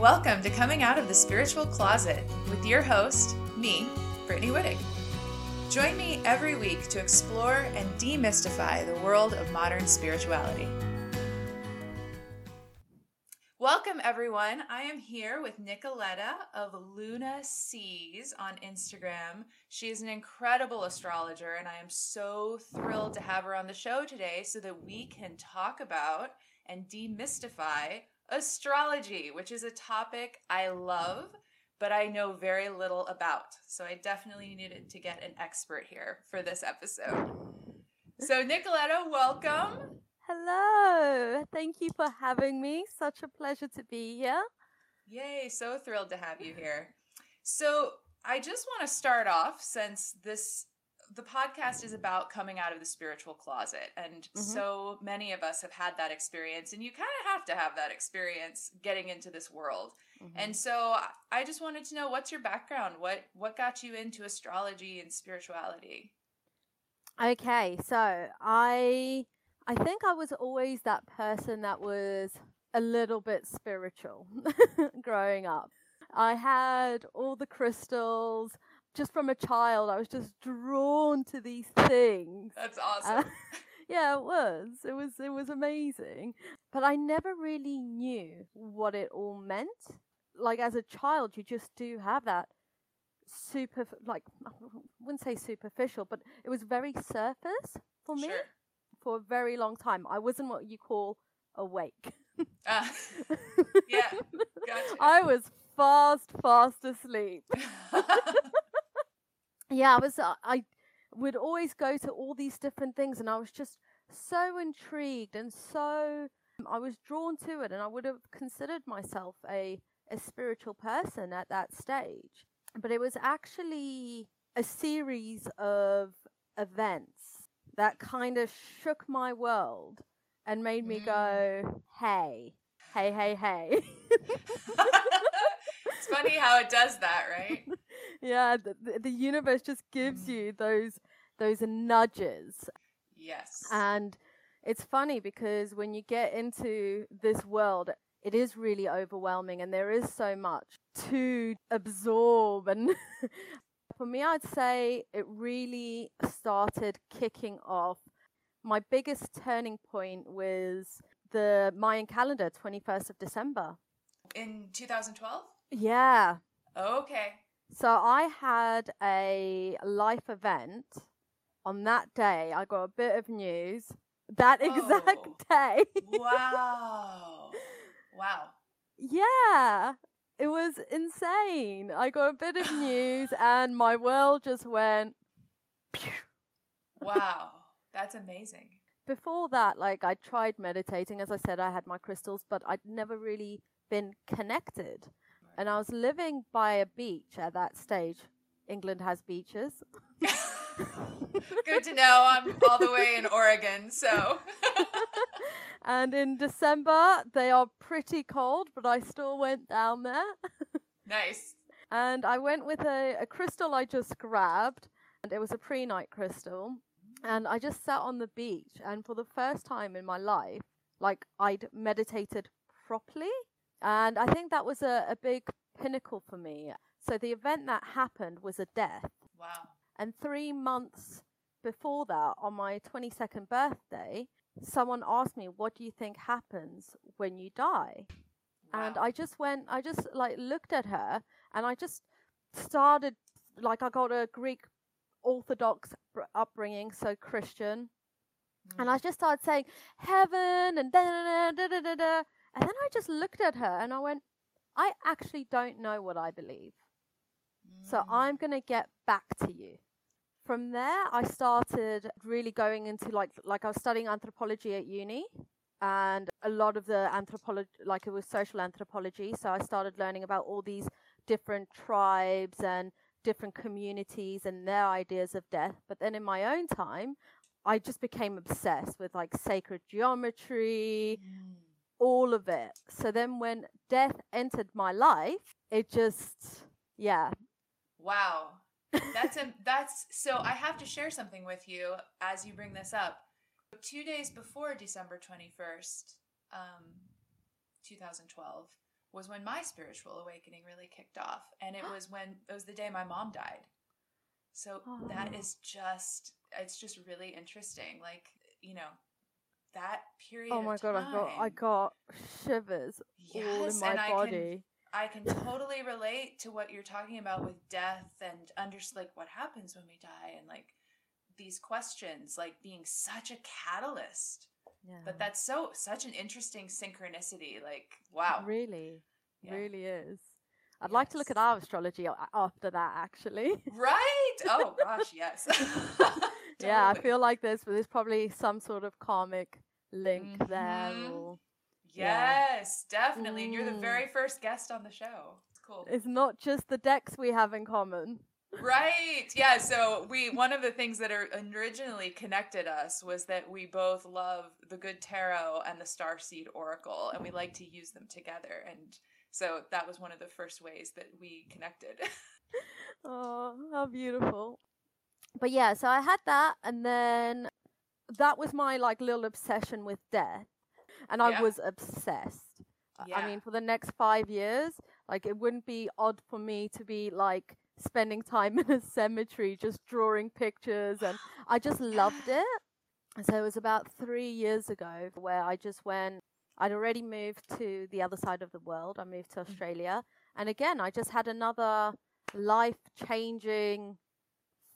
Welcome to Coming Out of the Spiritual Closet with your host, me, Brittany Wittig. Join me every week to explore and demystify the world of modern spirituality. Welcome, everyone. I am here with Nicoletta of Luna Seas on Instagram. She is an incredible astrologer, and I am so thrilled to have her on the show today so that we can talk about and demystify astrology, which is a topic I love, but I know very little about. So I definitely needed to get an expert here for this episode. So Nicoletta, welcome. Hello, thank you for having me. Such a pleasure to be here. Yay, so thrilled to have you here. So I just want to start off, since the podcast is about coming out of the spiritual closet, and so many of us have had that experience, and you kind of have to have that experience getting into this world. And so I just wanted to know, what's your background? What got you into astrology and spirituality? Okay, so I think I was always that person that was a little bit spiritual growing up. I had all the crystals. Just from a child, I was just drawn to these things. That's awesome. Yeah, it was. It was amazing. But I never really knew what it all meant. Like, as a child, you just do have that I wouldn't say superficial, but it was very surface for me. Sure. For a very long time. I wasn't what you call awake. Yeah, gotcha. I was fast asleep. Yeah, I would always go to all these different things, and I was just so intrigued, and so I was drawn to it, and I would have considered myself a spiritual person at that stage. But it was actually a series of events that kind of shook my world and made me go, hey. It's funny how it does that, right? Yeah, the universe just gives you those nudges. Yes. And it's funny because when you get into this world, it is really overwhelming, and there is so much to absorb. And for me, I'd say it really started kicking off. My biggest turning point was the Mayan calendar, 21st of December. In 2012? Yeah. Okay. So I had a life event on that day. I got a bit of news that exact day. Wow. Yeah. It was insane. I got a bit of news and my world just went. Pew. Wow. That's amazing. Before that, I tried meditating. As I said, I had my crystals, but I'd never really been connected. And I was living by a beach at that stage. England has beaches. Good to know. I'm all the way in Oregon, so. And in December, they are pretty cold, but I still went down there. Nice. And I went with a crystal I just grabbed, and it was a pre-night crystal. And I just sat on the beach, and for the first time in my life, I'd meditated properly. And I think that was a big pinnacle for me. So the event that happened was a death. Wow. And 3 months before that, on my 22nd birthday, someone asked me, what do you think happens when you die? Wow. And I just looked at her, and I just started, I got a Greek Orthodox upbringing, so Christian. And I just started saying, heaven, and da-da-da-da-da-da-da. And then I just looked at her and I went, I actually don't know what I believe. So I'm going to get back to you. From there, I started really going into I was studying anthropology at uni, and a lot of the anthropology, it was social anthropology. So I started learning about all these different tribes and different communities and their ideas of death. But then in my own time, I just became obsessed with sacred geometry, all of it. So then when death entered my life, it just, yeah. Wow. So I have to share something with you as you bring this up. 2 days before December 21st, 2012, was when my spiritual awakening really kicked off. And it was the day my mom died. So that is just, it's just really interesting. Like, you know, that period of time. Oh my God, I got shivers all in my body. I can totally relate to what you're talking about with death and like what happens when we die and like these questions, like being such a catalyst. Yeah. But that's such an interesting synchronicity. Like, wow. Really, really is. I'd like to look at our astrology after that, actually. Right? Oh, gosh, yes. Totally. Yeah, I feel like there's probably some sort of karmic link there. Or, yes, definitely. And you're the very first guest on the show. It's cool. It's not just the decks we have in common. Right. Yeah. So one of the things that originally connected us was that we both love the Good Tarot and the Starseed Oracle, and we like to use them together. And so that was one of the first ways that we connected. Oh, how beautiful. But yeah, so I had that, and then that was my like little obsession with death. And I was obsessed. Yeah. I mean, for the next 5 years, like it wouldn't be odd for me to be like spending time in a cemetery just drawing pictures, and I just loved it. And so it was about 3 years ago where I just went, I'd already moved to the other side of the world. I moved to Australia, and again I just had another life-changing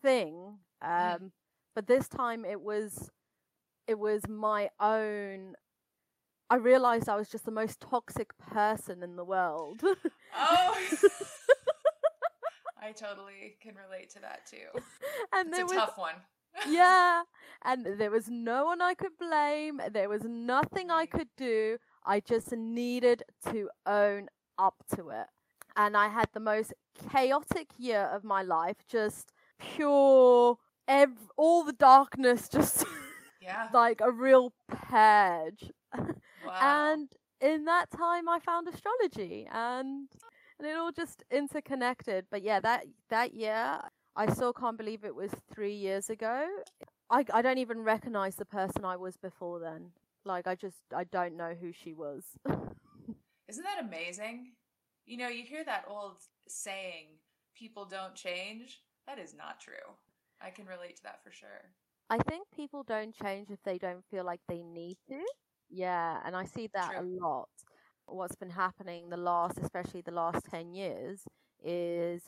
thing, but this time it was my own. I realized I was just the most toxic person in the world. Oh. I totally can relate to that too. And it's a tough one. Yeah. And there was no one I could blame. There was nothing I could do. I just needed to own up to it. And I had the most chaotic year of my life. Just pure, all the darkness, just like a real purge. Wow. And in that time I found astrology, and it all just interconnected. But yeah, that year, I still can't believe it was 3 years ago. I don't even recognize the person I was before then. Like, I don't know who she was. Isn't that amazing? You know, you hear that old saying, people don't change. That is not true. I can relate to that for sure. I think people don't change if they don't feel like they need to. Yeah, and I see that a lot. What's been happening especially the last 10 years is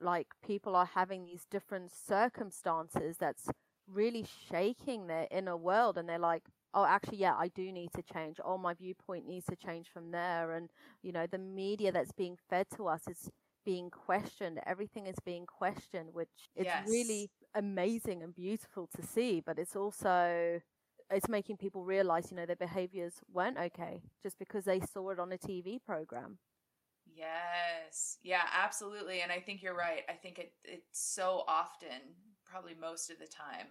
like people are having these different circumstances that's really shaking their inner world, and they're like, oh, actually, yeah, I do need to change. Oh, my viewpoint needs to change from there. And, you know, the media that's being fed to us is being questioned. Everything is being questioned, which it's really amazing and beautiful to see, but it's also... it's making people realize, you know, their behaviors weren't okay just because they saw it on a TV program. Yes. Yeah, absolutely. And I think you're right. I think it so often, probably most of the time,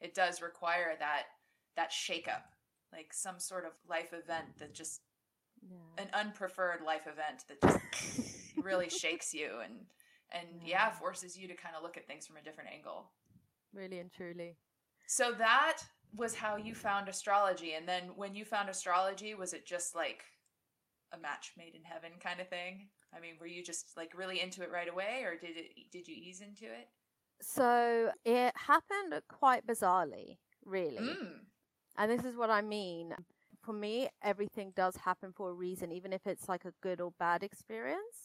it does require that shakeup, like some sort of life event that just an unpreferred life event that just really shakes you and forces you to kind of look at things from a different angle. Really and truly. So that was how you found astrology. And then when you found astrology, was it just like a match made in heaven kind of thing? I mean, were you just like really into it right away, or did you ease into it? So it happened quite bizarrely, really. And this is what I mean. For me, everything does happen for a reason, even if it's like a good or bad experience.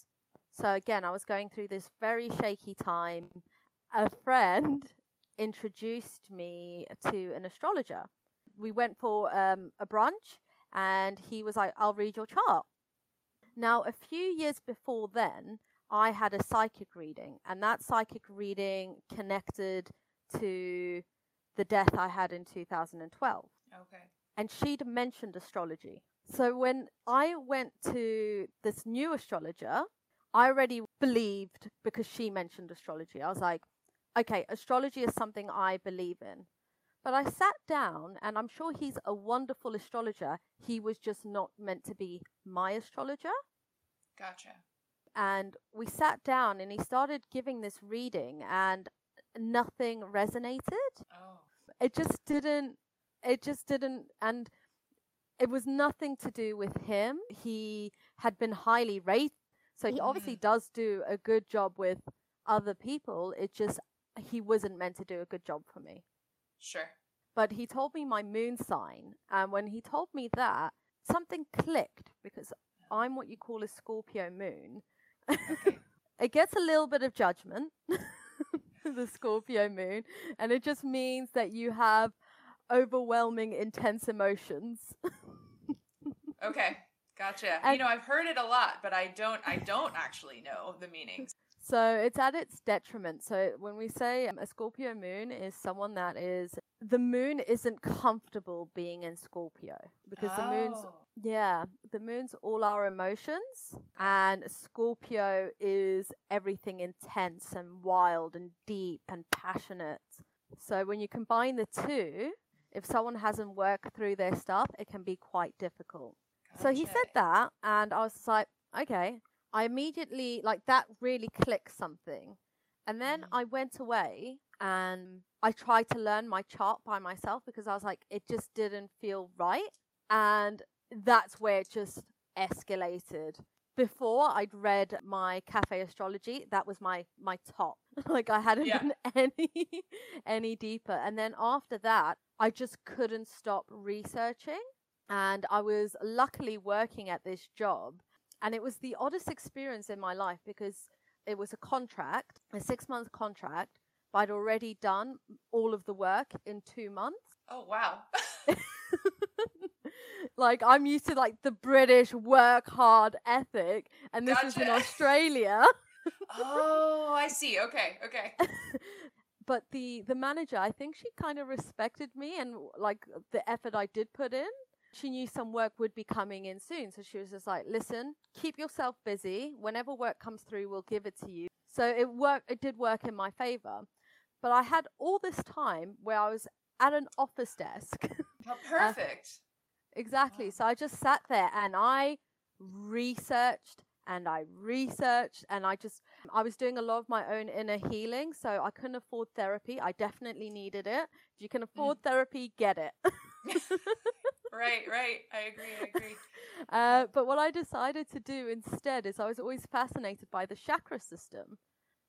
So again, I was going through this very shaky time. A friend introduced me to an astrologer. We went for a brunch, and he was like, I'll read your chart. Now, a few years before then, I had a psychic reading, and that psychic reading connected to the death I had in 2012. Okay. And she'd mentioned astrology. So when I went to this new astrologer, I already believed because she mentioned astrology. I was like, okay, astrology is something I believe in. But I sat down, and I'm sure he's a wonderful astrologer. He was just not meant to be my astrologer. Gotcha. And we sat down, and he started giving this reading, and nothing resonated. Oh. It just didn't, and It was nothing to do with him. He had been highly rated. So he obviously does do a good job with other people. It just, he wasn't meant to do a good job for me. Sure. But he told me my moon sign. And when he told me that, something clicked, because I'm what you call a Scorpio moon. Okay. It gets a little bit of judgment, the Scorpio moon. And it just means that you have overwhelming, intense emotions. Okay. Gotcha. And, you know, I've heard it a lot, but I don't actually know the meanings. So it's at its detriment. So when we say a Scorpio moon is someone that is, the moon isn't comfortable being in Scorpio, because the moon's all our emotions, and Scorpio is everything intense and wild and deep and passionate. So when you combine the two, if someone hasn't worked through their stuff, it can be quite difficult. Gotcha. So he said that, and I was like, okay. I immediately, like, that really clicked something. And then I went away and I tried to learn my chart by myself, because I was like, it just didn't feel right. And that's where it just escalated. Before, I'd read my Cafe Astrology. That was my top. Like, I hadn't been any deeper. And then after that, I just couldn't stop researching. And I was luckily working at this job. And it was the oddest experience in my life, because it was a contract, a 6-month contract, but I'd already done all of the work in 2 months. Oh, wow. Like, I'm used to, like, the British work hard ethic, and this was in Australia. Oh, I see. Okay. But the manager, I think she kind of respected me and, like, the effort I did put in. She knew some work would be coming in soon. So she was just like, listen, keep yourself busy. Whenever work comes through, we'll give it to you. So it worked. It did work in my favor. But I had all this time where I was at an office desk. Oh, perfect. Exactly. Wow. So I just sat there and I researched and I was doing a lot of my own inner healing. So I couldn't afford therapy. I definitely needed it. If you can afford therapy, get it. Right. I agree. But what I decided to do instead is I was always fascinated by the chakra system.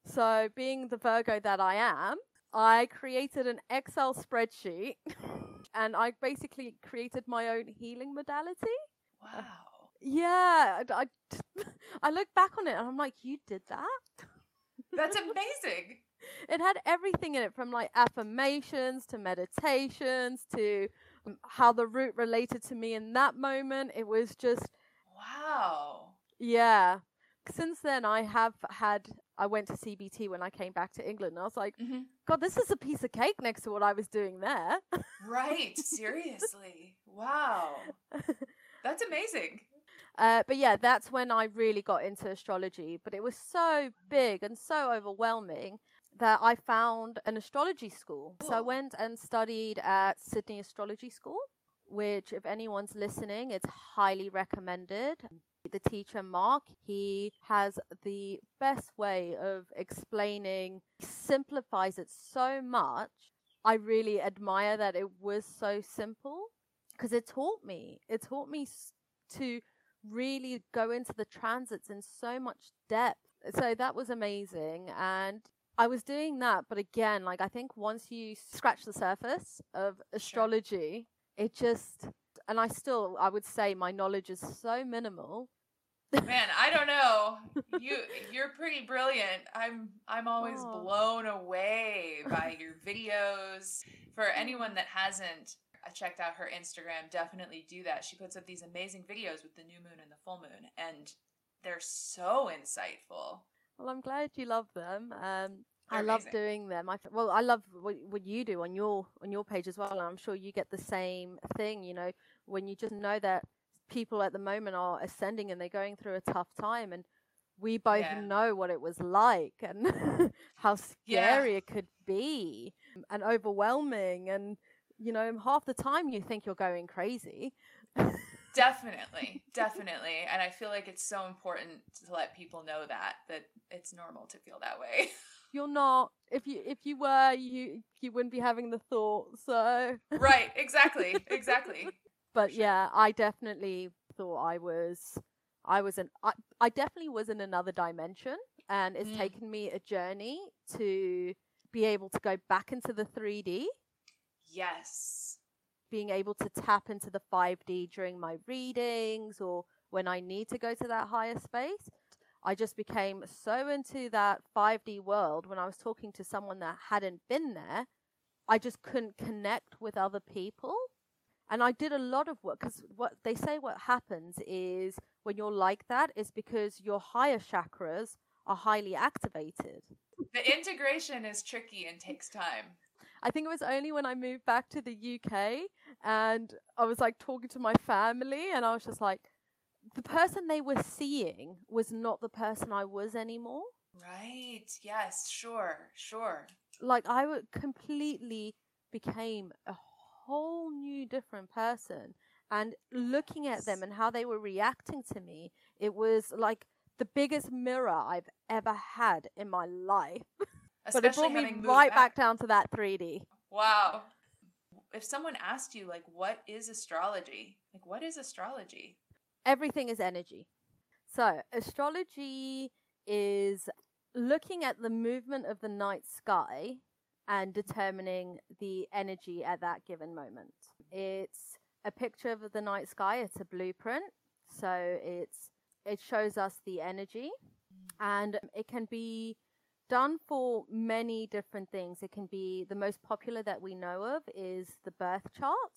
So being the Virgo that I am, I created an Excel spreadsheet and I basically created my own healing modality. Wow. Yeah. I look back on it and I'm like, you did that? That's amazing. It had everything in it, from like affirmations to meditations to how the root related to me in that moment. It was just wow. Yeah. Since then, I went to CBT when I came back to England. And I was like, God, this is a piece of cake next to what I was doing there. Right. Seriously. Wow. That's amazing. But yeah, that's when I really got into astrology. But it was so big and so overwhelming that I found an astrology school. Cool. So I went and studied at Sydney Astrology School, which, if anyone's listening, it's highly recommended. The teacher, Mark, he has the best way of explaining. He simplifies it so much. I really admire that it was so simple, because it taught me to really go into the transits in so much depth. So that was amazing. And I was doing that, but again, like, I think once you scratch the surface of astrology, it just, and I would say my knowledge is so minimal. Man, I don't know. You're pretty brilliant. I'm always blown away by your videos. For anyone that hasn't checked out her Instagram, definitely do that. She puts up these amazing videos with the new moon and the full moon, and they're so insightful. Well, I'm glad you love them. I love doing them. I love what you do on your page as well. And I'm sure you get the same thing, you know, when you just know that people at the moment are ascending and they're going through a tough time. And we both know what it was like and how scary it could be and overwhelming. And, you know, half the time you think you're going crazy. Definitely. And I feel like it's so important to let people know that it's normal to feel that way. You're not. If you were, you wouldn't be having the thought. So right, exactly. But yeah, I definitely thought I definitely was in another dimension, and it's taken me a journey to be able to go back into the 3D. Yes. Being able to tap into the 5D during my readings or when I need to go to that higher space. I just became so into that 5D world. When I was talking to someone that hadn't been there, I just couldn't connect with other people. And I did a lot of work, because what they say what happens is when you're like that is because your higher chakras are highly activated. The integration is tricky and takes time. I think it was only when I moved back to the UK and I was like talking to my family, and I was just like, the person they were seeing was not the person I was anymore. Right. Yes. Sure. Sure. Like I completely became a whole new different person, and looking at them and how they were reacting to me, it was like the biggest mirror I've ever had in my life. But it brought me right back down to that 3D. Wow. If someone asked you, like, what is astrology? Like, what is astrology? Everything is energy. So astrology is looking at the movement of the night sky and determining the energy at that given moment. It's a picture of the night sky. It's a blueprint. So it shows us the energy, and it can be done for many different things. It can be, the most popular that we know of is the birth chart.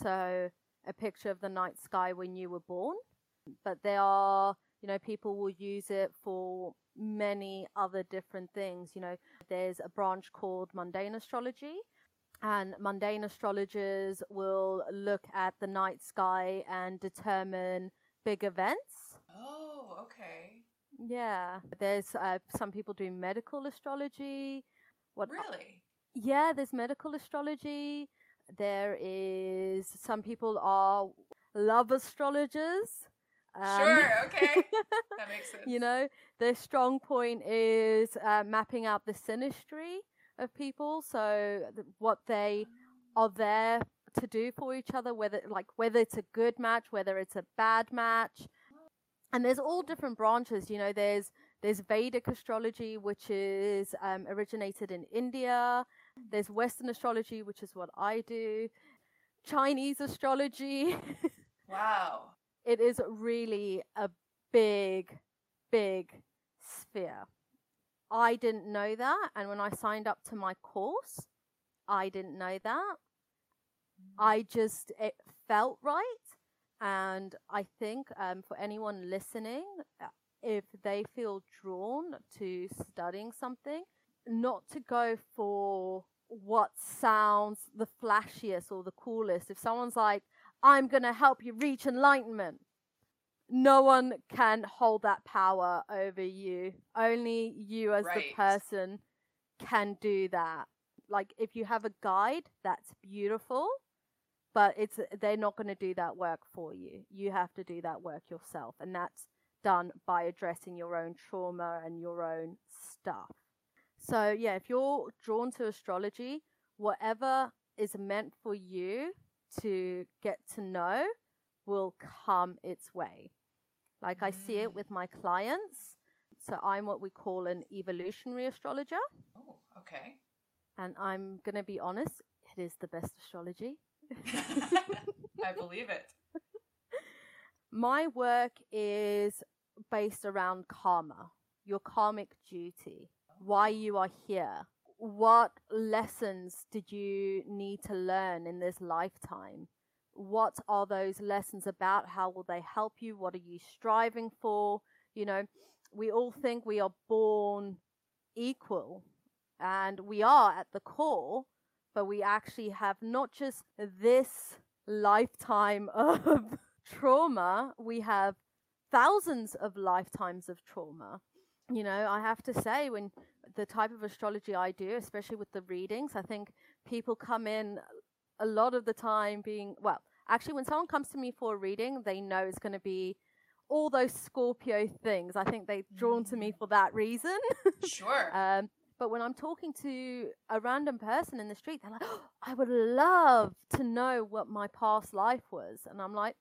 So a picture of the night sky when you were born. But there are, you know, people will use it for many other different things. You know, there's a branch called mundane astrology, and mundane astrologers will look at the night sky and determine big events. Oh, okay. Yeah. There's some people do medical astrology. What? Really? Yeah, there's medical astrology. There is, some people are love astrologers. Sure, okay. That makes sense. You know, their strong point is mapping out the synastry of people. So what they are there to do for each other, whether it's a good match, whether it's a bad match. And there's all different branches. You know, there's Vedic astrology, which is originated in India. There's Western astrology, which is what I do. Chinese astrology. Wow. It is really a big, big sphere. I didn't know that. And when I signed up to my course, I didn't know that. It felt right. And I think for anyone listening, if they feel drawn to studying something, not to go for what sounds the flashiest or the coolest. If someone's like, I'm going to help you reach enlightenment, no one can hold that power over you. Only you as the person can do that. Like if you have a guide, that's beautiful. But they're not going to do that work for you. You have to do that work yourself. And that's done by addressing your own trauma and your own stuff. So, yeah, if you're drawn to astrology, whatever is meant for you to get to know will come its way. Like I see it with my clients. So I'm what we call an evolutionary astrologer. Oh, okay. And I'm going to be honest, it is the best astrology. I believe it. My work is based around karma, your karmic duty, why you are here, what lessons did you need to learn in this lifetime, what are those lessons about, how will they help you, what are you striving for. You know, we all think we are born equal, and we are at the core. But we actually have not just this lifetime of trauma, we have thousands of lifetimes of trauma. You know, I have to say, when the type of astrology I do, especially with the readings, I think people come in a lot of the time being, well, actually when someone comes to me for a reading, they know it's going to be all those Scorpio things. I think they've drawn to me for that reason. Sure. But when I'm talking to a random person in the street, they're like, oh, I would love to know what my past life was. And I'm like,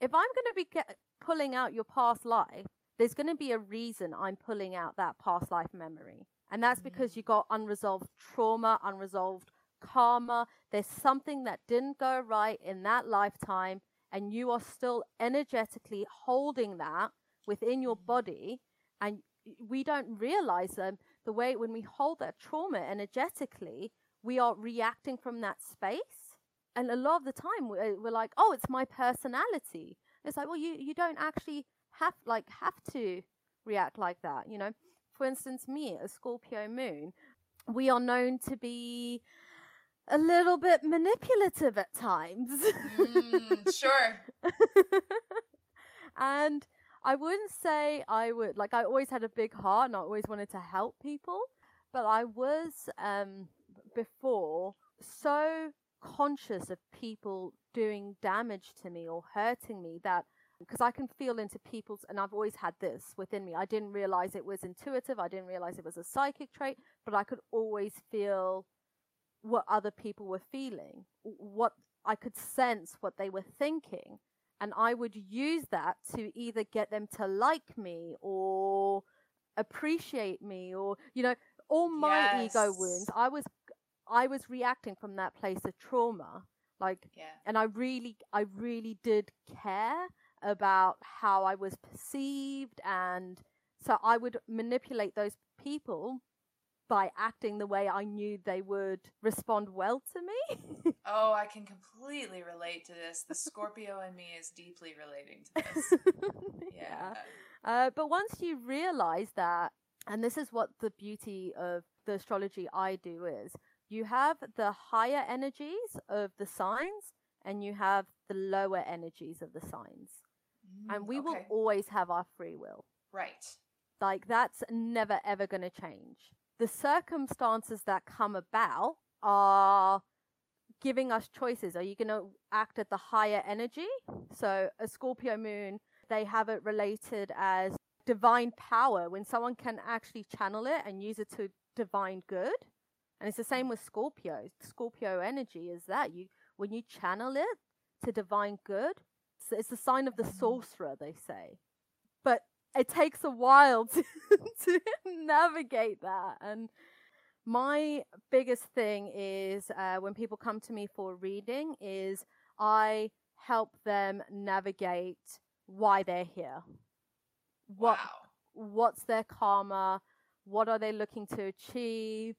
if I'm going to be pulling out your past life, there's going to be a reason I'm pulling out that past life memory. And that's because you got unresolved trauma, unresolved karma. There's something that didn't go right in that lifetime, and you are still energetically holding that within your body. And we don't realize the way when we hold that trauma energetically, we are reacting from that space. And a lot of the time we're like, oh, it's my personality. It's like, well, you don't actually have to react like that, you know. For instance, me, a Scorpio moon, we are known to be a little bit manipulative at times. Sure. And I wouldn't say I would, like, I always had a big heart and I always wanted to help people. But I was, before, so conscious of people doing damage to me or hurting me that, because I can feel into people's, and I've always had this within me. I didn't realize it was intuitive. I didn't realize it was a psychic trait, but I could always feel what other people were feeling, what I could sense what they were thinking. And I would use that to either get them to like me or appreciate me or, you know, all my ego wounds. I was reacting from that place of trauma. Like, and I really did care about how I was perceived, and so I would manipulate those people by acting the way I knew they would respond well to me. Oh, I can completely relate to this. The Scorpio in me is deeply relating to this. But once you realize that, and this is what the beauty of the astrology I do is, you have the higher energies of the signs and you have the lower energies of the signs. And we will always have our free will. Right. Like, that's never, ever going to change. The circumstances that come about are giving us choices. Are you going to act at the higher energy? So a Scorpio moon, they have it related as divine power, when someone can actually channel it and use it to divine good. And it's the same with Scorpio. Scorpio energy is that when you channel it to divine good, it's the sign of the sorcerer, they say. But it takes a while to navigate that. And my biggest thing is when people come to me for reading is I help them navigate why they're here. What's their karma? What are they looking to achieve?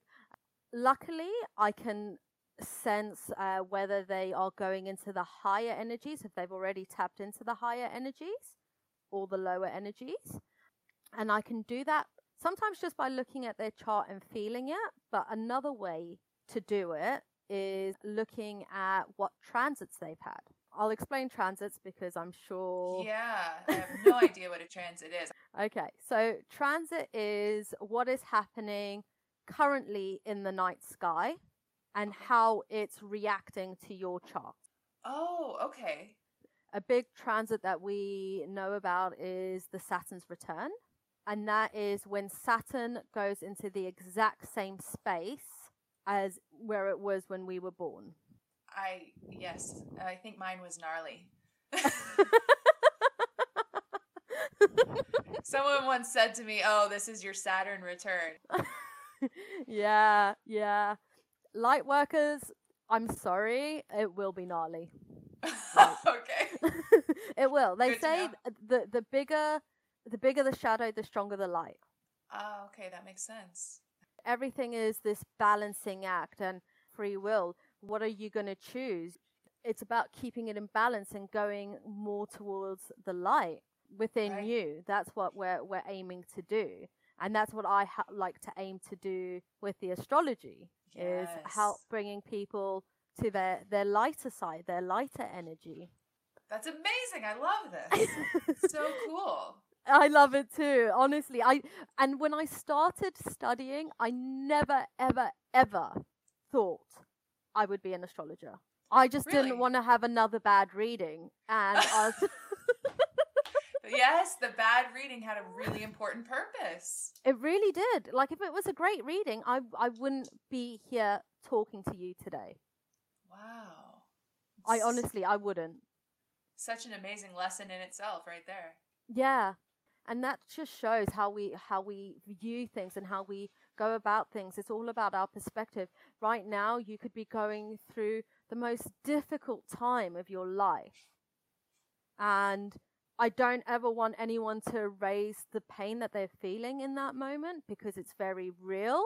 Luckily, I can sense whether they are going into the higher energies, if they've already tapped into the higher energies, or the lower energies. And I can do that sometimes just by looking at their chart and feeling it. But another way to do it is looking at what transits they've had. I'll explain transits because I'm sure... Yeah, I have no idea what a transit is. Okay, so transit is what is happening currently in the night sky and how it's reacting to your chart. Oh, okay. A big transit that we know about is the Saturn's return. And that is when Saturn goes into the exact same space as where it was when we were born. I think mine was gnarly. Someone once said to me, oh, this is your Saturn return. Yeah. Light workers, I'm sorry, it will be gnarly. Okay. It will. They Good say the bigger the shadow, the stronger the light. Oh, okay, that makes sense. Everything is this balancing act and free will. What are you going to choose? It's about keeping it in balance and going more towards the light within you. That's what we're aiming to do. And that's what I like to aim to do with the astrology, is help bringing people to their lighter side, their lighter energy. That's amazing. I love this. So cool. I love it too. Honestly, and when I started studying, I never, ever, ever thought I would be an astrologer. I just didn't want to have another bad reading. And I was... Yes, the bad reading had a really important purpose. It really did. Like, if it was a great reading, I wouldn't be here talking to you today. Wow. I honestly, I wouldn't. Such an amazing lesson in itself right there. Yeah. And that just shows how we view things and how we go about things. It's all about our perspective. Right now, you could be going through the most difficult time of your life. And I don't ever want anyone to erase the pain that they're feeling in that moment, because it's very real.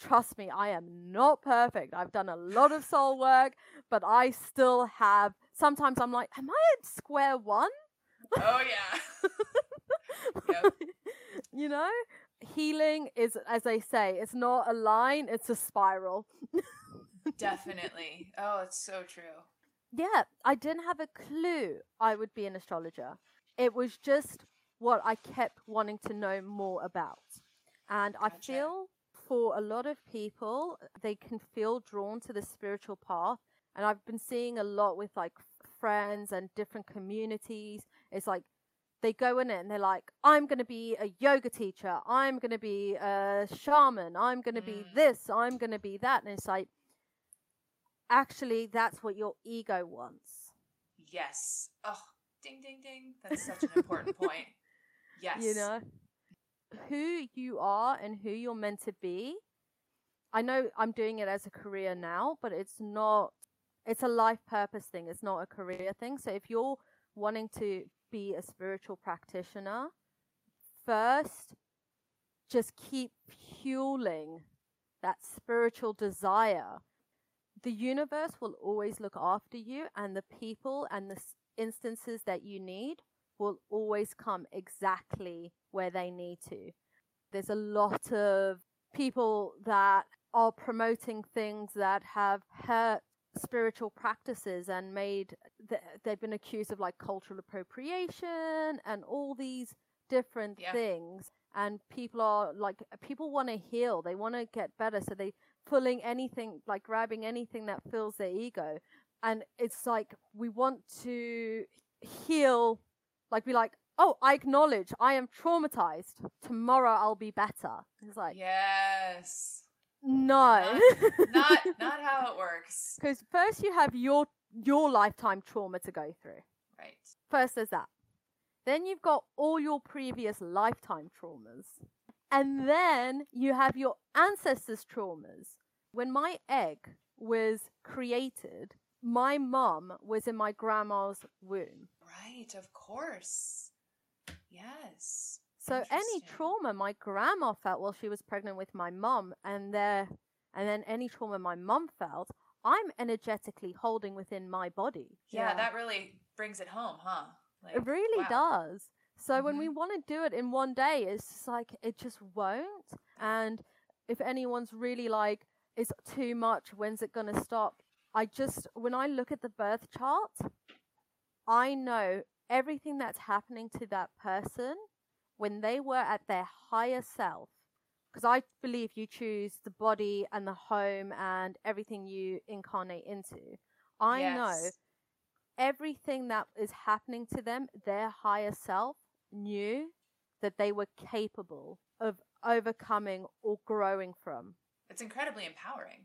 Trust me, I am not perfect. I've done a lot of soul work, but I still have. Sometimes I'm like, am I at square one? Oh, yeah. Yep. You know, healing is, as they say, it's not a line, it's a spiral. Definitely. Oh, it's so true. Yeah, I didn't have a clue I would be an astrologer. It was just what I kept wanting to know more about. And gotcha. I feel for a lot of people, they can feel drawn to the spiritual path. And I've been seeing a lot with like friends and different communities. It's like they go in it and they're like, I'm going to be a yoga teacher. I'm going to be a shaman. I'm going to be this. I'm going to be that. And it's like, actually, that's what your ego wants. Yes. Oh, ding, ding, ding. That's such an important point. Yes. You know, who you are and who you're meant to be. I know I'm doing it as a career now, but it's not, it's a life purpose thing. It's not a career thing. So if you're wanting to be a spiritual practitioner, first, just keep fueling that spiritual desire. The universe will always look after you, and the people and the instances that you need will always come exactly where they need to. There's a lot of people that are promoting things that have hurt spiritual practices and made, they've been accused of like cultural appropriation and all these different things. And people are like, people want to heal. They want to get better. So they pulling anything, like grabbing anything that fills their ego. And it's like, we want to heal, like be like, oh, I acknowledge I am traumatized. Tomorrow I'll be better. It's like, yes. No. Not how it works. Because first you have your lifetime trauma to go through. Right. First there's that. Then you've got all your previous lifetime traumas. And then you have your ancestors' traumas. When my egg was created, my mum was in my grandma's womb. Right, of course. Yes. So any trauma my grandma felt while she was pregnant with my mum, and then any trauma my mum felt, I'm energetically holding within my body. Yeah, that really brings it home, huh? Like, it really does. So when we want to do it in one day, it's just like, it just won't. And if anyone's really like, it's too much, when's it going to stop? When I look at the birth chart, I know everything that's happening to that person when they were at their higher self. Because I believe you choose the body and the home and everything you incarnate into. I know everything that is happening to them, their higher self knew that they were capable of overcoming or growing from. It's incredibly empowering.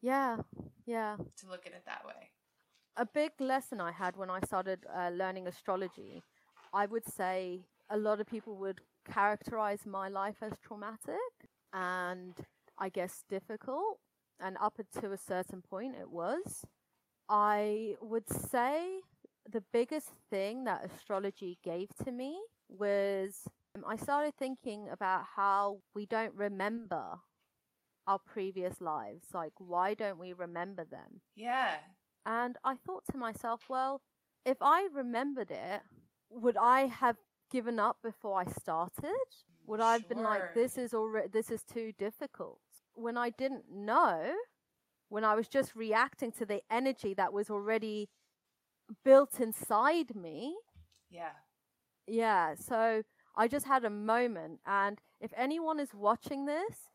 Yeah. To look at it that way. A big lesson I had when I started learning astrology, I would say a lot of people would characterize my life as traumatic and I guess difficult. And up to a certain point it was. I would say the biggest thing that astrology gave to me was I started thinking about how we don't remember our previous lives. Like, why don't we remember them? Yeah. And I thought to myself, well, if I remembered it, would I have given up before I started? Would I have been like, this is too difficult? When I didn't know, when I was just reacting to the energy that was already built inside me. Yeah. Yeah. So I just had a moment. And if anyone is watching this,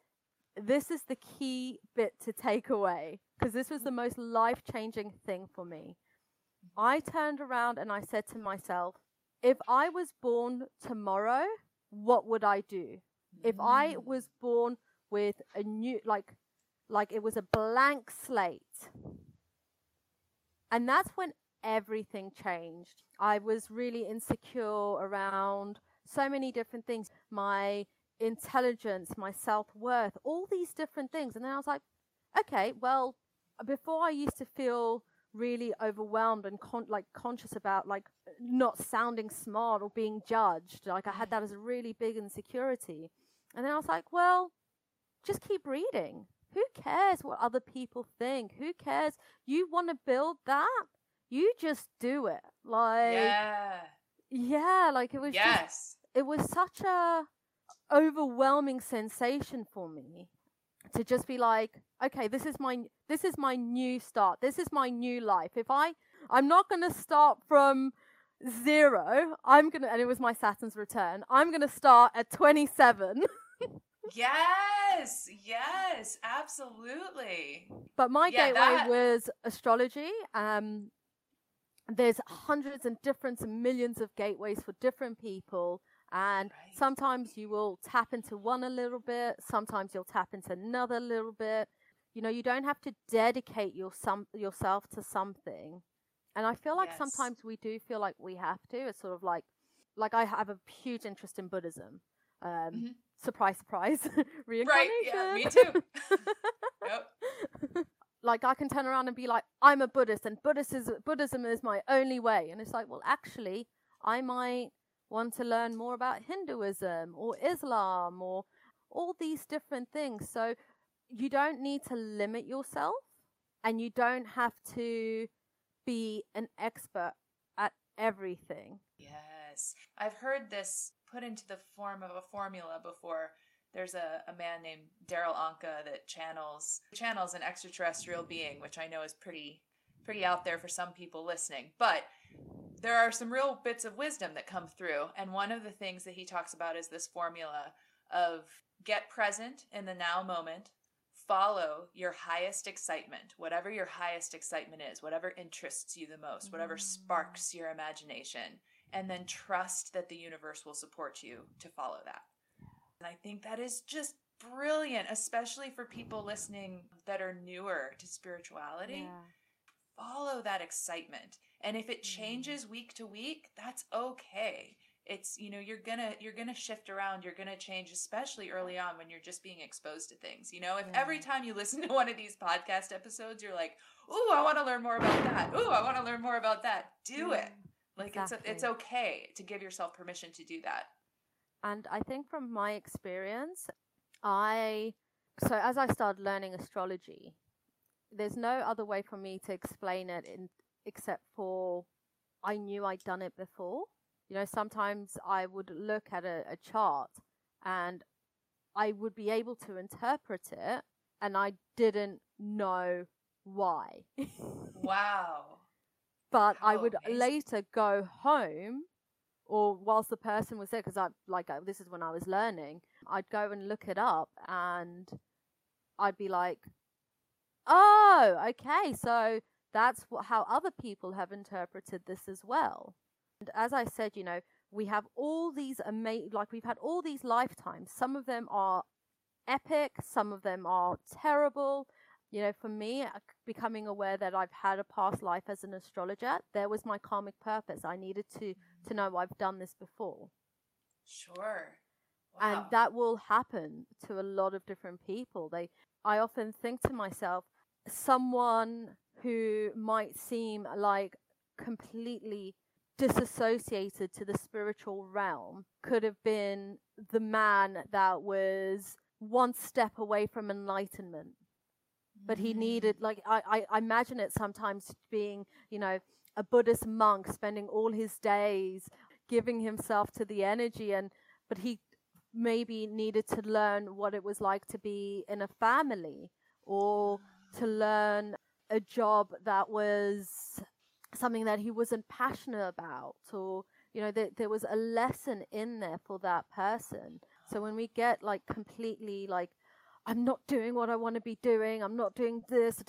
this is the key bit to take away, because this was the most life-changing thing for me. I turned around and I said to myself, if I was born tomorrow, what would I do? If I was born with a new, like it was a blank slate. And that's when everything changed. I was really insecure around so many different things. My intelligence, my self-worth, all these different things. And then I was like, okay, well, before I used to feel really overwhelmed and conscious about not sounding smart or being judged. Like I had that as a really big insecurity. And then I was like, well, just keep reading. Who cares what other people think? Who cares? You want to build that? You just do it. Like, yeah, like it was, yes, just, it was such a overwhelming sensation for me to just be like, okay, this is my new start. This is my new life. If I'm not going to start from zero, and it was my Saturn's return. I'm going to start at 27. Yes, absolutely. But my gateway was astrology. There's hundreds and different and millions of gateways for different people. And sometimes you will tap into one a little bit. Sometimes you'll tap into another little bit. You know, you don't have to dedicate yourself to something. And I feel like sometimes we do feel like we have to. It's sort of like I have a huge interest in Buddhism. Mm-hmm. Surprise, surprise. Reincarnation. Right, yeah, me too. Yep. Like I can turn around and be like, I'm a Buddhist and Buddhism is my only way. And it's like, well, actually, I might want to learn more about Hinduism or Islam or all these different things. So you don't need to limit yourself and you don't have to be an expert at everything. Yes. I've heard this put into the form of a formula before. There's a man named Daryl Anka that channels an extraterrestrial being, which I know is pretty out there for some people listening. But there are some real bits of wisdom that come through. And one of the things that he talks about is this formula of get present in the now moment, follow your highest excitement, whatever your highest excitement is, whatever interests you the most, whatever sparks your imagination, and then trust that the universe will support you to follow that. And I think that is just brilliant, especially for people listening that are newer to spirituality. Yeah. Follow that excitement. And if it changes week to week, that's okay. It's, you know, you're going to shift around, you're going to change, especially early on when you're just being exposed to things. You know, if every time you listen to one of these podcast episodes, you're like, ooh, I want to learn more about that. Ooh, I want to learn more about that. Do it. Like it's okay to give yourself permission to do that. And I think from my experience, as I started learning astrology, there's no other way for me to explain it except for I knew I'd done it before. You know, sometimes I would look at a chart and I would be able to interpret it and I didn't know why. Wow. But I would later go home, or whilst the person was there, because this is when I was learning, I'd go and look it up and I'd be like, oh, okay, so that's how other people have interpreted this as well. And as I said, you know, we have all these we've had all these lifetimes. Some of them are epic, some of them are terrible. You know, for me, becoming aware that I've had a past life as an astrologer, there was my karmic purpose. I needed to know I've done this before. Sure. Wow. And that will happen to a lot of different people. I often think to myself, someone who might seem like completely disassociated to the spiritual realm could have been the man that was one step away from enlightenment. But he needed, I imagine it sometimes being, you know, a Buddhist monk spending all his days giving himself to the energy. But he maybe needed to learn what it was like to be in a family or to learn a job that was something that he wasn't passionate about. Or, you know, there was a lesson in there for that person. So when we get completely I'm not doing what I want to be doing, I'm not doing this,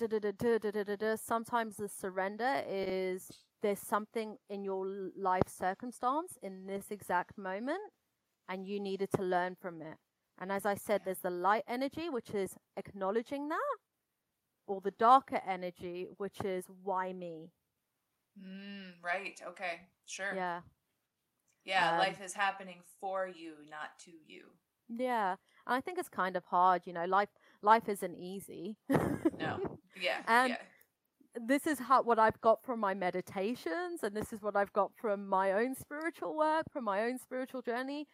sometimes the surrender is there's something in your life circumstance in this exact moment, and you needed to learn from it. And as I said, there's the light energy, which is acknowledging that, or the darker energy, which is why me? Right. Okay. Sure. Yeah. Yeah. Life is happening for you, not to you. Yeah. And I think it's kind of hard, you know, life isn't easy. No. Yeah. And this is what I've got from my meditations, and this is what I've got from my own spiritual work, from my own spiritual journey.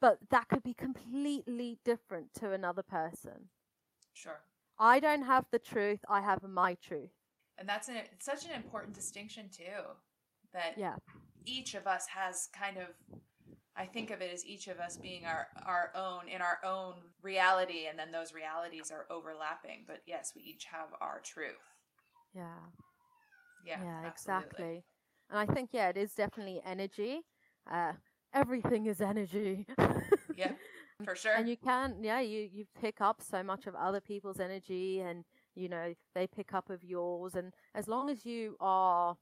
But that could be completely different to another person. Sure. I don't have the truth. I have my truth. And that's it's such an important distinction too, that each of us has kind of, I think of it as each of us being our own, in our own reality, and then those realities are overlapping. But yes, we each have our truth. Yeah. Yeah, exactly. And I think, it is definitely energy. Everything is energy. Yeah, for sure. And you can, you pick up so much of other people's energy, and, you know, they pick up of yours. And as long as you are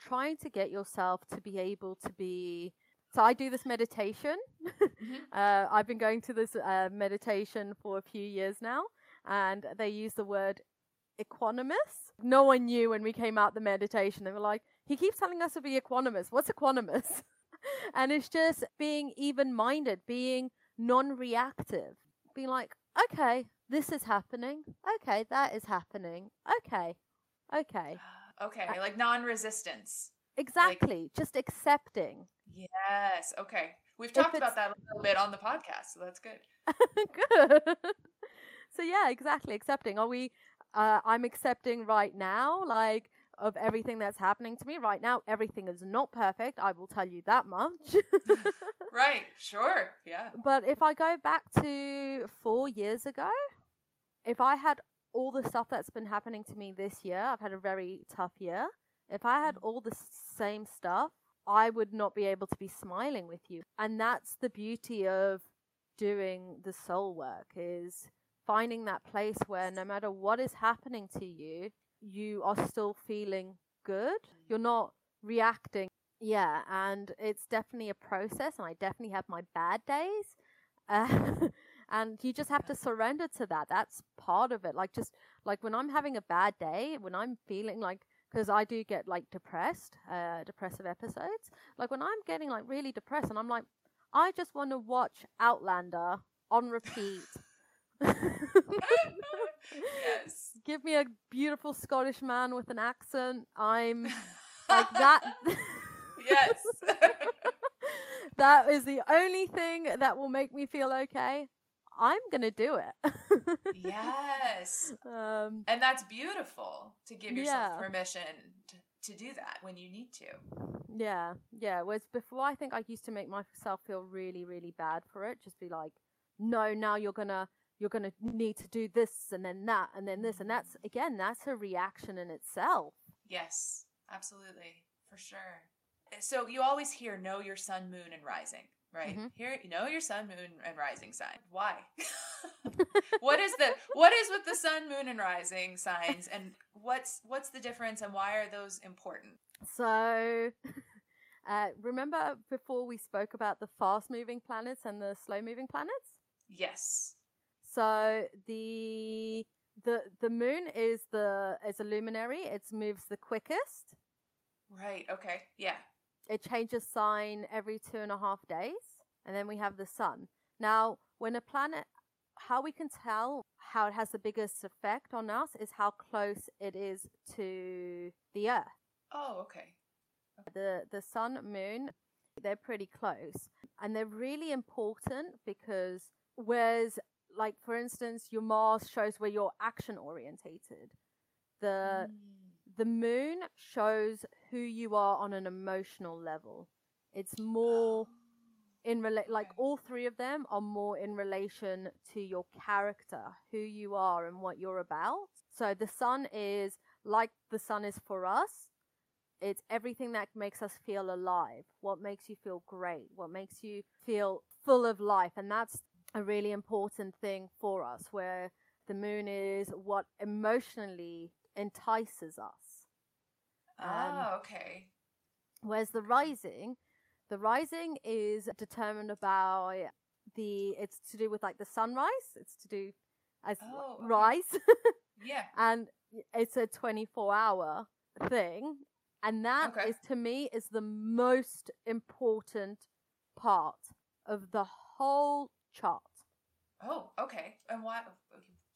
trying to get yourself to be able to be, so I do this meditation. Mm-hmm. I've been going to this meditation for a few years now, and they use the word equanimous. No one knew when we came out the meditation. They were like, he keeps telling us to be equanimous. What's equanimous? And it's just being even-minded, being non-reactive, being like, okay, this is happening. Okay, that is happening. Okay. Okay, like non-resistance. Exactly, like, just accepting. Yes, okay. We've talked about that a little bit on the podcast, so that's good. Good. So yeah, exactly, accepting. Are we, I'm accepting right now, like, of everything that's happening to me right now. Everything is not perfect, I will tell you that much. Right, sure, yeah. But if I go back to 4 years ago, if I had all the stuff that's been happening to me this year, I've had a very tough year. If I had all the same stuff, I would not be able to be smiling with you. And that's the beauty of doing the soul work, is finding that place where no matter what is happening to you, you are still feeling good. You're not reacting. Yeah, and it's definitely a process, and I definitely have my bad days. And you just have to surrender to that. That's part of it. Like, just like when I'm having a bad day, when I'm feeling like, because I do get like depressed, depressive episodes. Like when I'm getting like really depressed, and I'm like, I just want to watch Outlander on repeat. Yes. Give me a beautiful Scottish man with an accent. I'm like that. Yes. That is the only thing that will make me feel okay. I'm gonna do it. Yes. And that's beautiful, to give yourself permission to do that when you need to. Yeah. Whereas before, I think I used to make myself feel really, really bad for it. Just be like, no, now you're gonna need to do this, and then that, and then this, and that's a reaction in itself. Yes, absolutely, for sure. So you always hear, know your sun, moon, and rising, right? Mm-hmm. Here, you know your sun, moon, and rising sign. Why? What is with the sun, moon, and rising signs, and what's the difference, and why are those important? So, remember before we spoke about the fast-moving planets and the slow-moving planets? Yes. So the moon is a luminary. It moves the quickest. Right. Okay. Yeah. It changes sign every 2.5 days, and then we have the sun. Now, when a planet, how we can tell how it has the biggest effect on us is how close it is to the Earth. Oh, okay. The sun, moon, they're pretty close, and they're really important because whereas, like, for instance, your Mars shows where you're action-orientated. The moon shows who you are on an emotional level. It's more all three of them are more in relation to your character, who you are and what you're about. So the sun is, like the sun is for us, it's everything that makes us feel alive, what makes you feel great, what makes you feel full of life, and that's a really important thing for us, where the moon is what emotionally entices us. Okay. Whereas the rising is determined by the, it's to do with like the sunrise. It's to do as rise. Yeah. And it's a 24-hour thing. And that is, to me, is the most important part of the whole chart. Oh, okay. And why?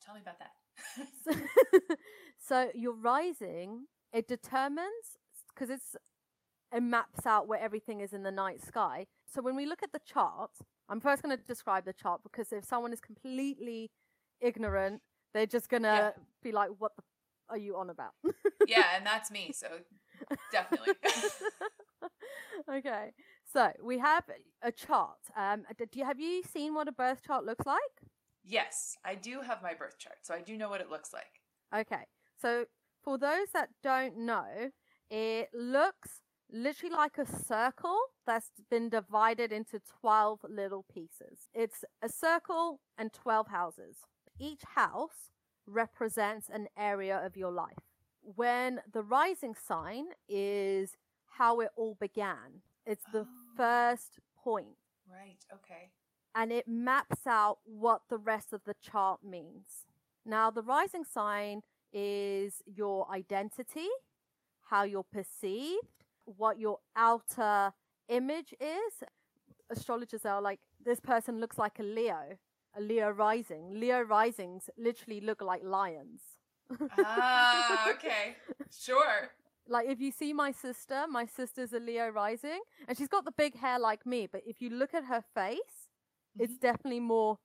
Tell me about that. So your rising, it determines, because it maps out where everything is in the night sky. So when we look at the chart, I'm first going to describe the chart, because if someone is completely ignorant, they're just going to be like, what the are you on about? Yeah, and that's me, so definitely. Okay, so we have a chart. Have you seen what a birth chart looks like? Yes, I do have my birth chart, so I do know what it looks like. Okay, so for those that don't know, it looks literally like a circle that's been divided into 12 little pieces. It's a circle and 12 houses. Each house represents an area of your life. When the rising sign is how it all began. It's the first point. Right, okay. And it maps out what the rest of the chart means. Now, the rising sign is your identity, how you're perceived, what your outer image is. Astrologers are like, this person looks like a Leo rising. Leo risings literally look like lions. Ah, okay. Sure. Like, if you see my sister's a Leo rising, and she's got the big hair like me, but if you look at her face, it's definitely more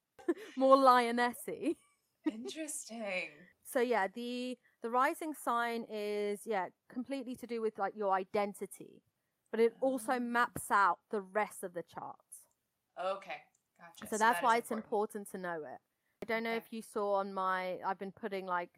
lionessy. Interesting. So yeah, the rising sign is, completely to do with like your identity, but it also maps out the rest of the chart. Okay. Gotcha. So that's why it's important to know it. I don't know if you saw on I've been putting like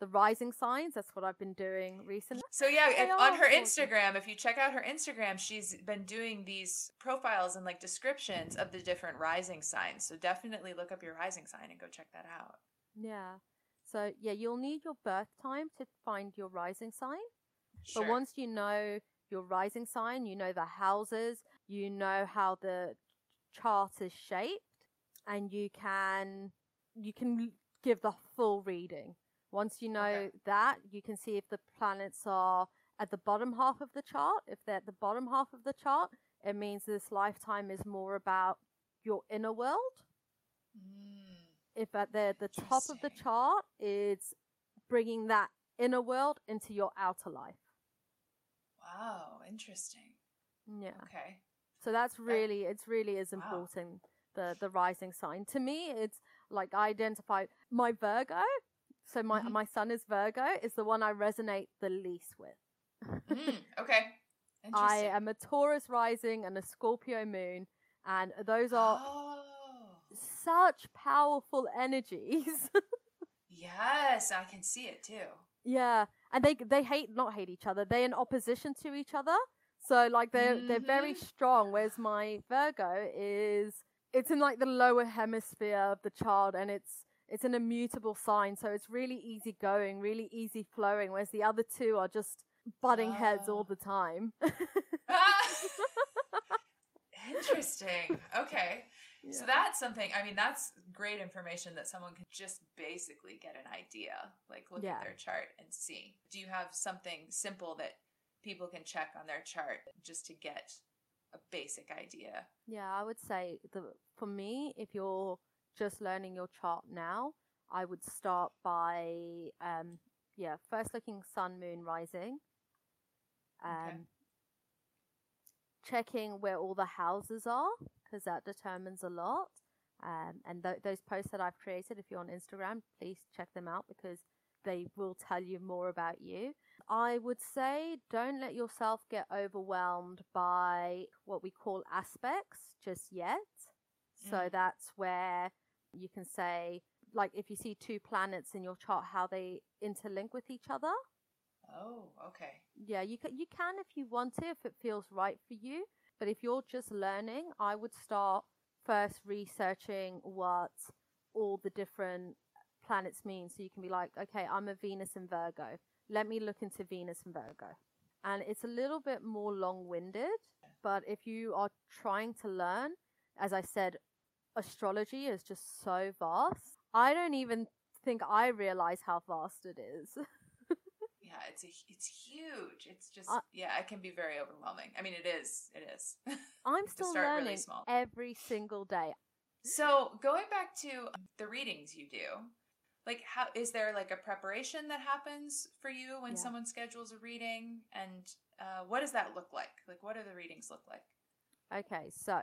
the rising signs. That's what I've been doing recently. So on her Instagram, if you check out her Instagram, she's been doing these profiles and like descriptions of the different rising signs. So definitely look up your rising sign and go check that out. Yeah. So you'll need your birth time to find your rising sign. Sure. But once you know your rising sign, you know the houses, you know how the chart is shaped, and you can give the full reading. Once you know that, you can see if the planets are at the bottom half of the chart. If they're at the bottom half of the chart, it means this lifetime is more about your inner world. If at the top of the chart, it's bringing that inner world into your outer life. Wow, interesting. Yeah. Okay. So that's really, it really is important, the rising sign. To me, it's like I identify my Virgo. So my son is Virgo, is the one I resonate the least with. Okay. Interesting. I am a Taurus rising and a Scorpio moon. And those are such powerful energies. Yes, I can see it too. Yeah. And they not hate each other. They're in opposition to each other. So like they're very strong, whereas my Virgo it's in like the lower hemisphere of the chart, and it's an immutable sign, so it's really easy going, really easy flowing, whereas the other two are just butting heads all the time. Interesting. Okay. Yeah. So that's something, I mean, that's great information that someone can just basically get an idea, like look at their chart and see. Do you have something simple that people can check on their chart just to get a basic idea? Yeah, I would say for me, if you're just learning your chart now, I would start by first looking sun, moon, rising, checking where all the houses are, because that determines a lot. And those posts that I've created, if you're on Instagram, please check them out, because they will tell you more about you. I would say don't let yourself get overwhelmed by what we call aspects just yet. So that's where you can say, like, if you see two planets in your chart, how they interlink with each other. Oh, okay. Yeah, you can if you want to, if it feels right for you. But if you're just learning, I would start first researching what all the different planets mean. So you can be like, okay, I'm a Venus in Virgo. Let me look into Venus and Virgo. and it's a little bit more long-winded. But if you are trying to learn, as I said, astrology is just so vast. I don't even think I realize how vast it is. Yeah, it's huge. It's just, yeah, it can be very overwhelming. I mean, it is. I'm still learning really small every single day. So going back to the readings you do, like, how is there like a preparation that happens for you when someone schedules a reading, and what does that look like? Like, what do the readings look like? Okay, so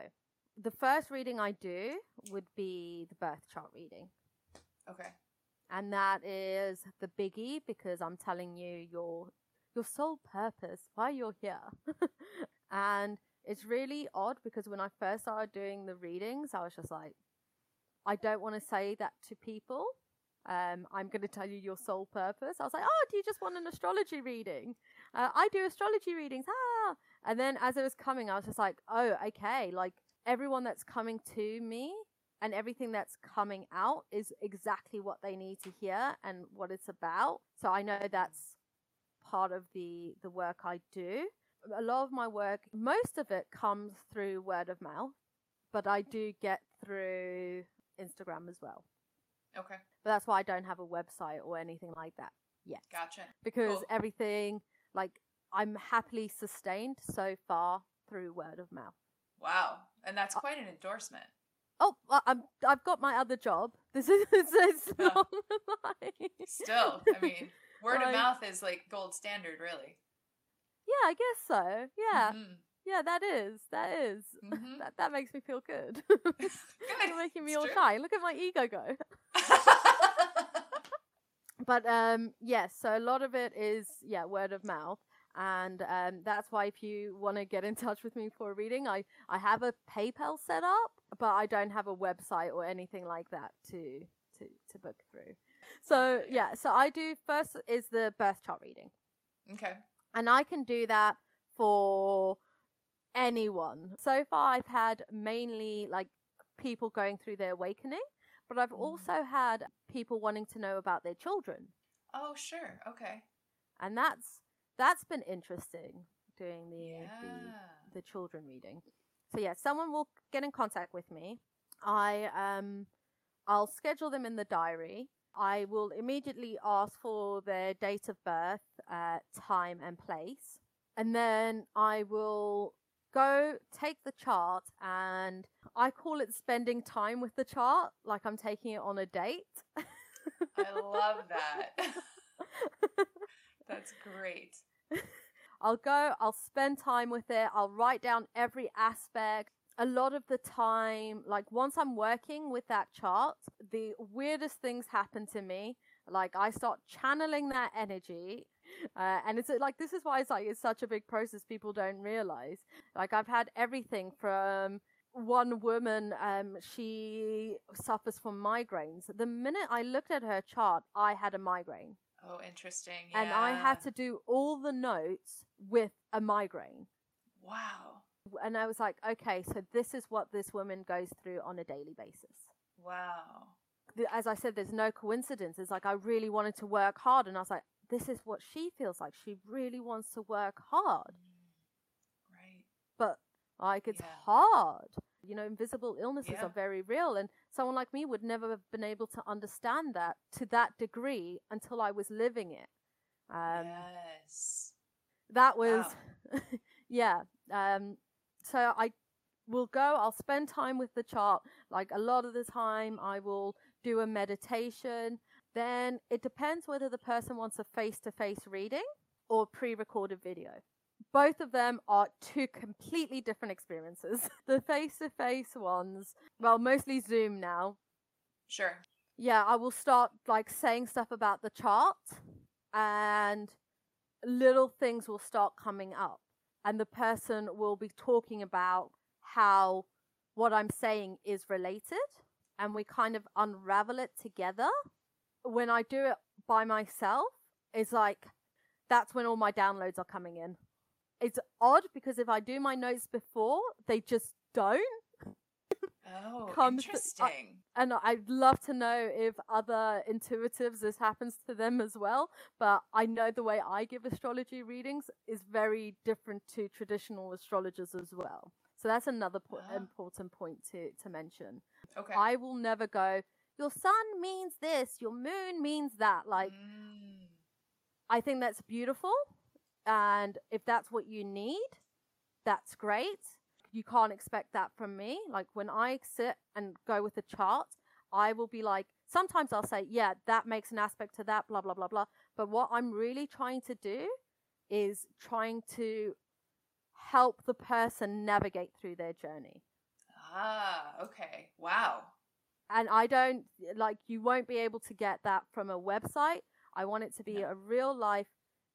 the first reading I do would be the birth chart reading. Okay. And that is the biggie, because I'm telling you your sole purpose, why you're here. And it's really odd, because when I first started doing the readings, I was just like, I don't want to say that to people. I'm going to tell you your sole purpose. I was like, oh, do you just want an astrology reading? I do astrology readings. Ah! And then as it was coming, I was just like, oh, okay. Like, everyone that's coming to me and everything that's coming out is exactly what they need to hear and what it's about. So I know that's part of the work I do. A lot of my work, most of it comes through word of mouth, but I do get through Instagram as well. Okay. But that's why I don't have a website or anything like that yet. Gotcha. Because everything, like, I'm happily sustained so far through word of mouth. Wow. And that's quite an endorsement. Oh, I've got my other job. This is still Still, I mean, word of mouth is like gold standard, really. Yeah, I guess so. Yeah. Mm-hmm. Yeah, that is. Mm-hmm. That makes me feel good. Good. You're making me all shy. Look at my ego go. But so a lot of it is word of mouth. And that's why if you want to get in touch with me for a reading, I have a PayPal set up, but I don't have a website or anything like that to book through. So, so I do first is the birth chart reading. Okay. And I can do that for anyone. So far, I've had mainly like people going through their awakening, but I've also had people wanting to know about their children. Oh, sure. Okay. And that's been interesting doing the children reading. So someone will get in contact with me. I'll schedule them in the diary. I will immediately ask for their date of birth, time and place. And then I will go take the chart, and I call it spending time with the chart, like I'm taking it on a date. I love that. That's great. I'll spend time with it. I'll write down every aspect. A lot of the time, like once I'm working with that chart, the weirdest things happen to me. Like I start channeling that energy. And it's like, this is why it's like, it's such a big process. People don't realize. Like I've had everything from one woman, she suffers from migraines. The minute I looked at her chart, I had a migraine. Oh, interesting. Yeah. And I had to do all the notes with a migraine. Wow. And I was like, okay, so this is what this woman goes through on a daily basis. Wow. As I said, there's no coincidence. It's like I really wanted to work hard. And I was like, this is what she feels like. She really wants to work hard. Right. But like it's hard. You know, invisible illnesses are very real. And someone like me would never have been able to understand that to that degree until I was living it. Yes. That was, So I will go, I'll spend time with the chart. Like a lot of the time I will do a meditation. Then it depends whether the person wants a face-to-face reading or pre-recorded video. Both of them are two completely different experiences. The face-to-face ones, well, mostly Zoom now. Sure. Yeah, I will start like saying stuff about the chart and little things will start coming up. And the person will be talking about how what I'm saying is related. And we kind of unravel it together. When I do it by myself, it's like, that's when all my downloads are coming in. It's odd because if I do my notes before, they just don't. Oh, interesting. And I'd love to know if other intuitives, this happens to them as well. But I know the way I give astrology readings is very different to traditional astrologers as well. So that's another important point to mention. Okay. I will never go, your sun means this, your moon means that. Like, I think that's beautiful. And if that's what you need, that's great. You can't expect that from me. Like, when I sit and go with a chart, I will be like, sometimes I'll say, yeah, that makes an aspect to that, blah, blah, blah, blah. But what I'm really trying to do is trying to help the person navigate through their journey. Ah, okay. Wow. And I don't, like, you won't be able to get that from a website. I want it to be a real life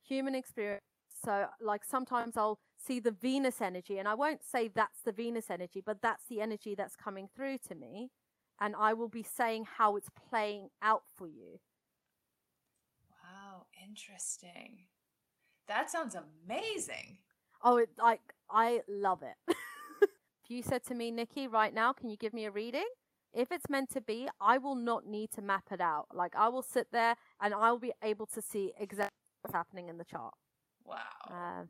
human experience. So, like, sometimes I'll see the Venus energy, and I won't say that's the Venus energy, but that's the energy that's coming through to me, and I will be saying how it's playing out for you. Wow, interesting. That sounds amazing. Oh, I love it. If you said to me, Nikki, right now, can you give me a reading? If it's meant to be, I will not need to map it out. Like, I will sit there and I'll be able to see exactly what's happening in the chart. Wow.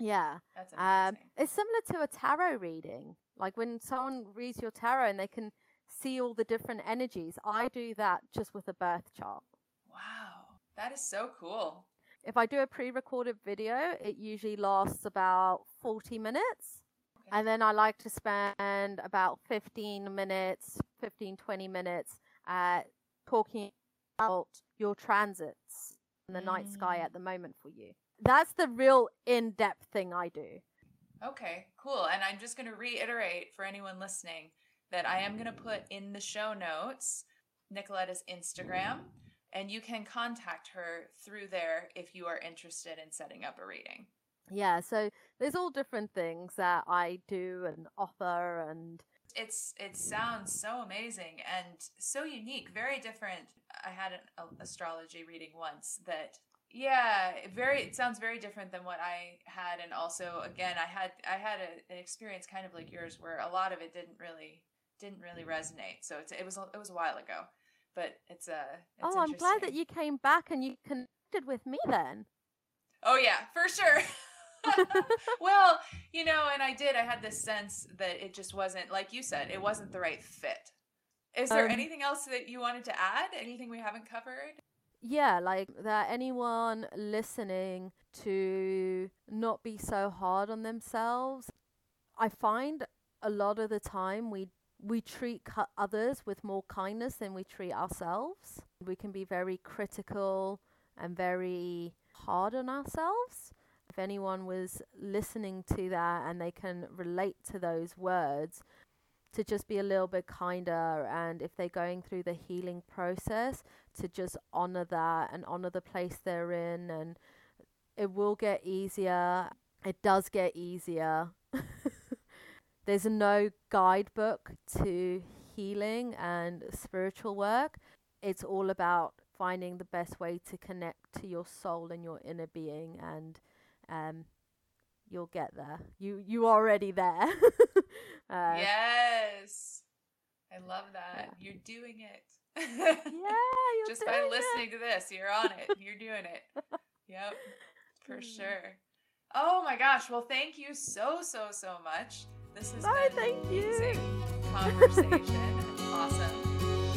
Yeah. That's amazing. It's similar to a tarot reading. Like, when someone reads your tarot and they can see all the different energies, I do that just with a birth chart. Wow. That is so cool. If I do a pre-recorded video, it usually lasts about 40 minutes. Okay. And then I like to spend about 15, 20 minutes talking about your transits in the night sky at the moment for you. That's the real in-depth thing I do. Okay, cool. And I'm just going to reiterate for anyone listening that I am going to put in the show notes Nicoletta's Instagram, and you can contact her through there if you are interested in setting up a reading. Yeah, so there's all different things that I do and offer, and it sounds so amazing and so unique, very different. I had an astrology reading once that it sounds very different than what I had. And also, again, I had an experience kind of like yours where a lot of it didn't really resonate. So it was a while ago, but it's I'm glad that you came back and you connected with me then. Oh yeah, for sure. Well, and I had this sense that it just wasn't, like you said, it wasn't the right fit. Is there anything else that you wanted to add? Anything we haven't covered? Yeah, like that anyone listening to not be so hard on themselves. I find a lot of the time we treat others with more kindness than we treat ourselves. We can be very critical and very hard on ourselves. If anyone was listening to that and they can relate to those words, to just be a little bit kinder, and if they're going through the healing process, to just honor that and honor the place they're in, and it will get easier. It does get easier. There's no guidebook to healing and spiritual work. It's all about finding the best way to connect to your soul and your inner being, and you'll get there. You already there. Yes. I love that. Yeah. You're doing it. Just by listening to this, you're on it. You're doing it. Yep. For sure. Oh my gosh. Well, thank you so much. This has been an amazing conversation. It's awesome.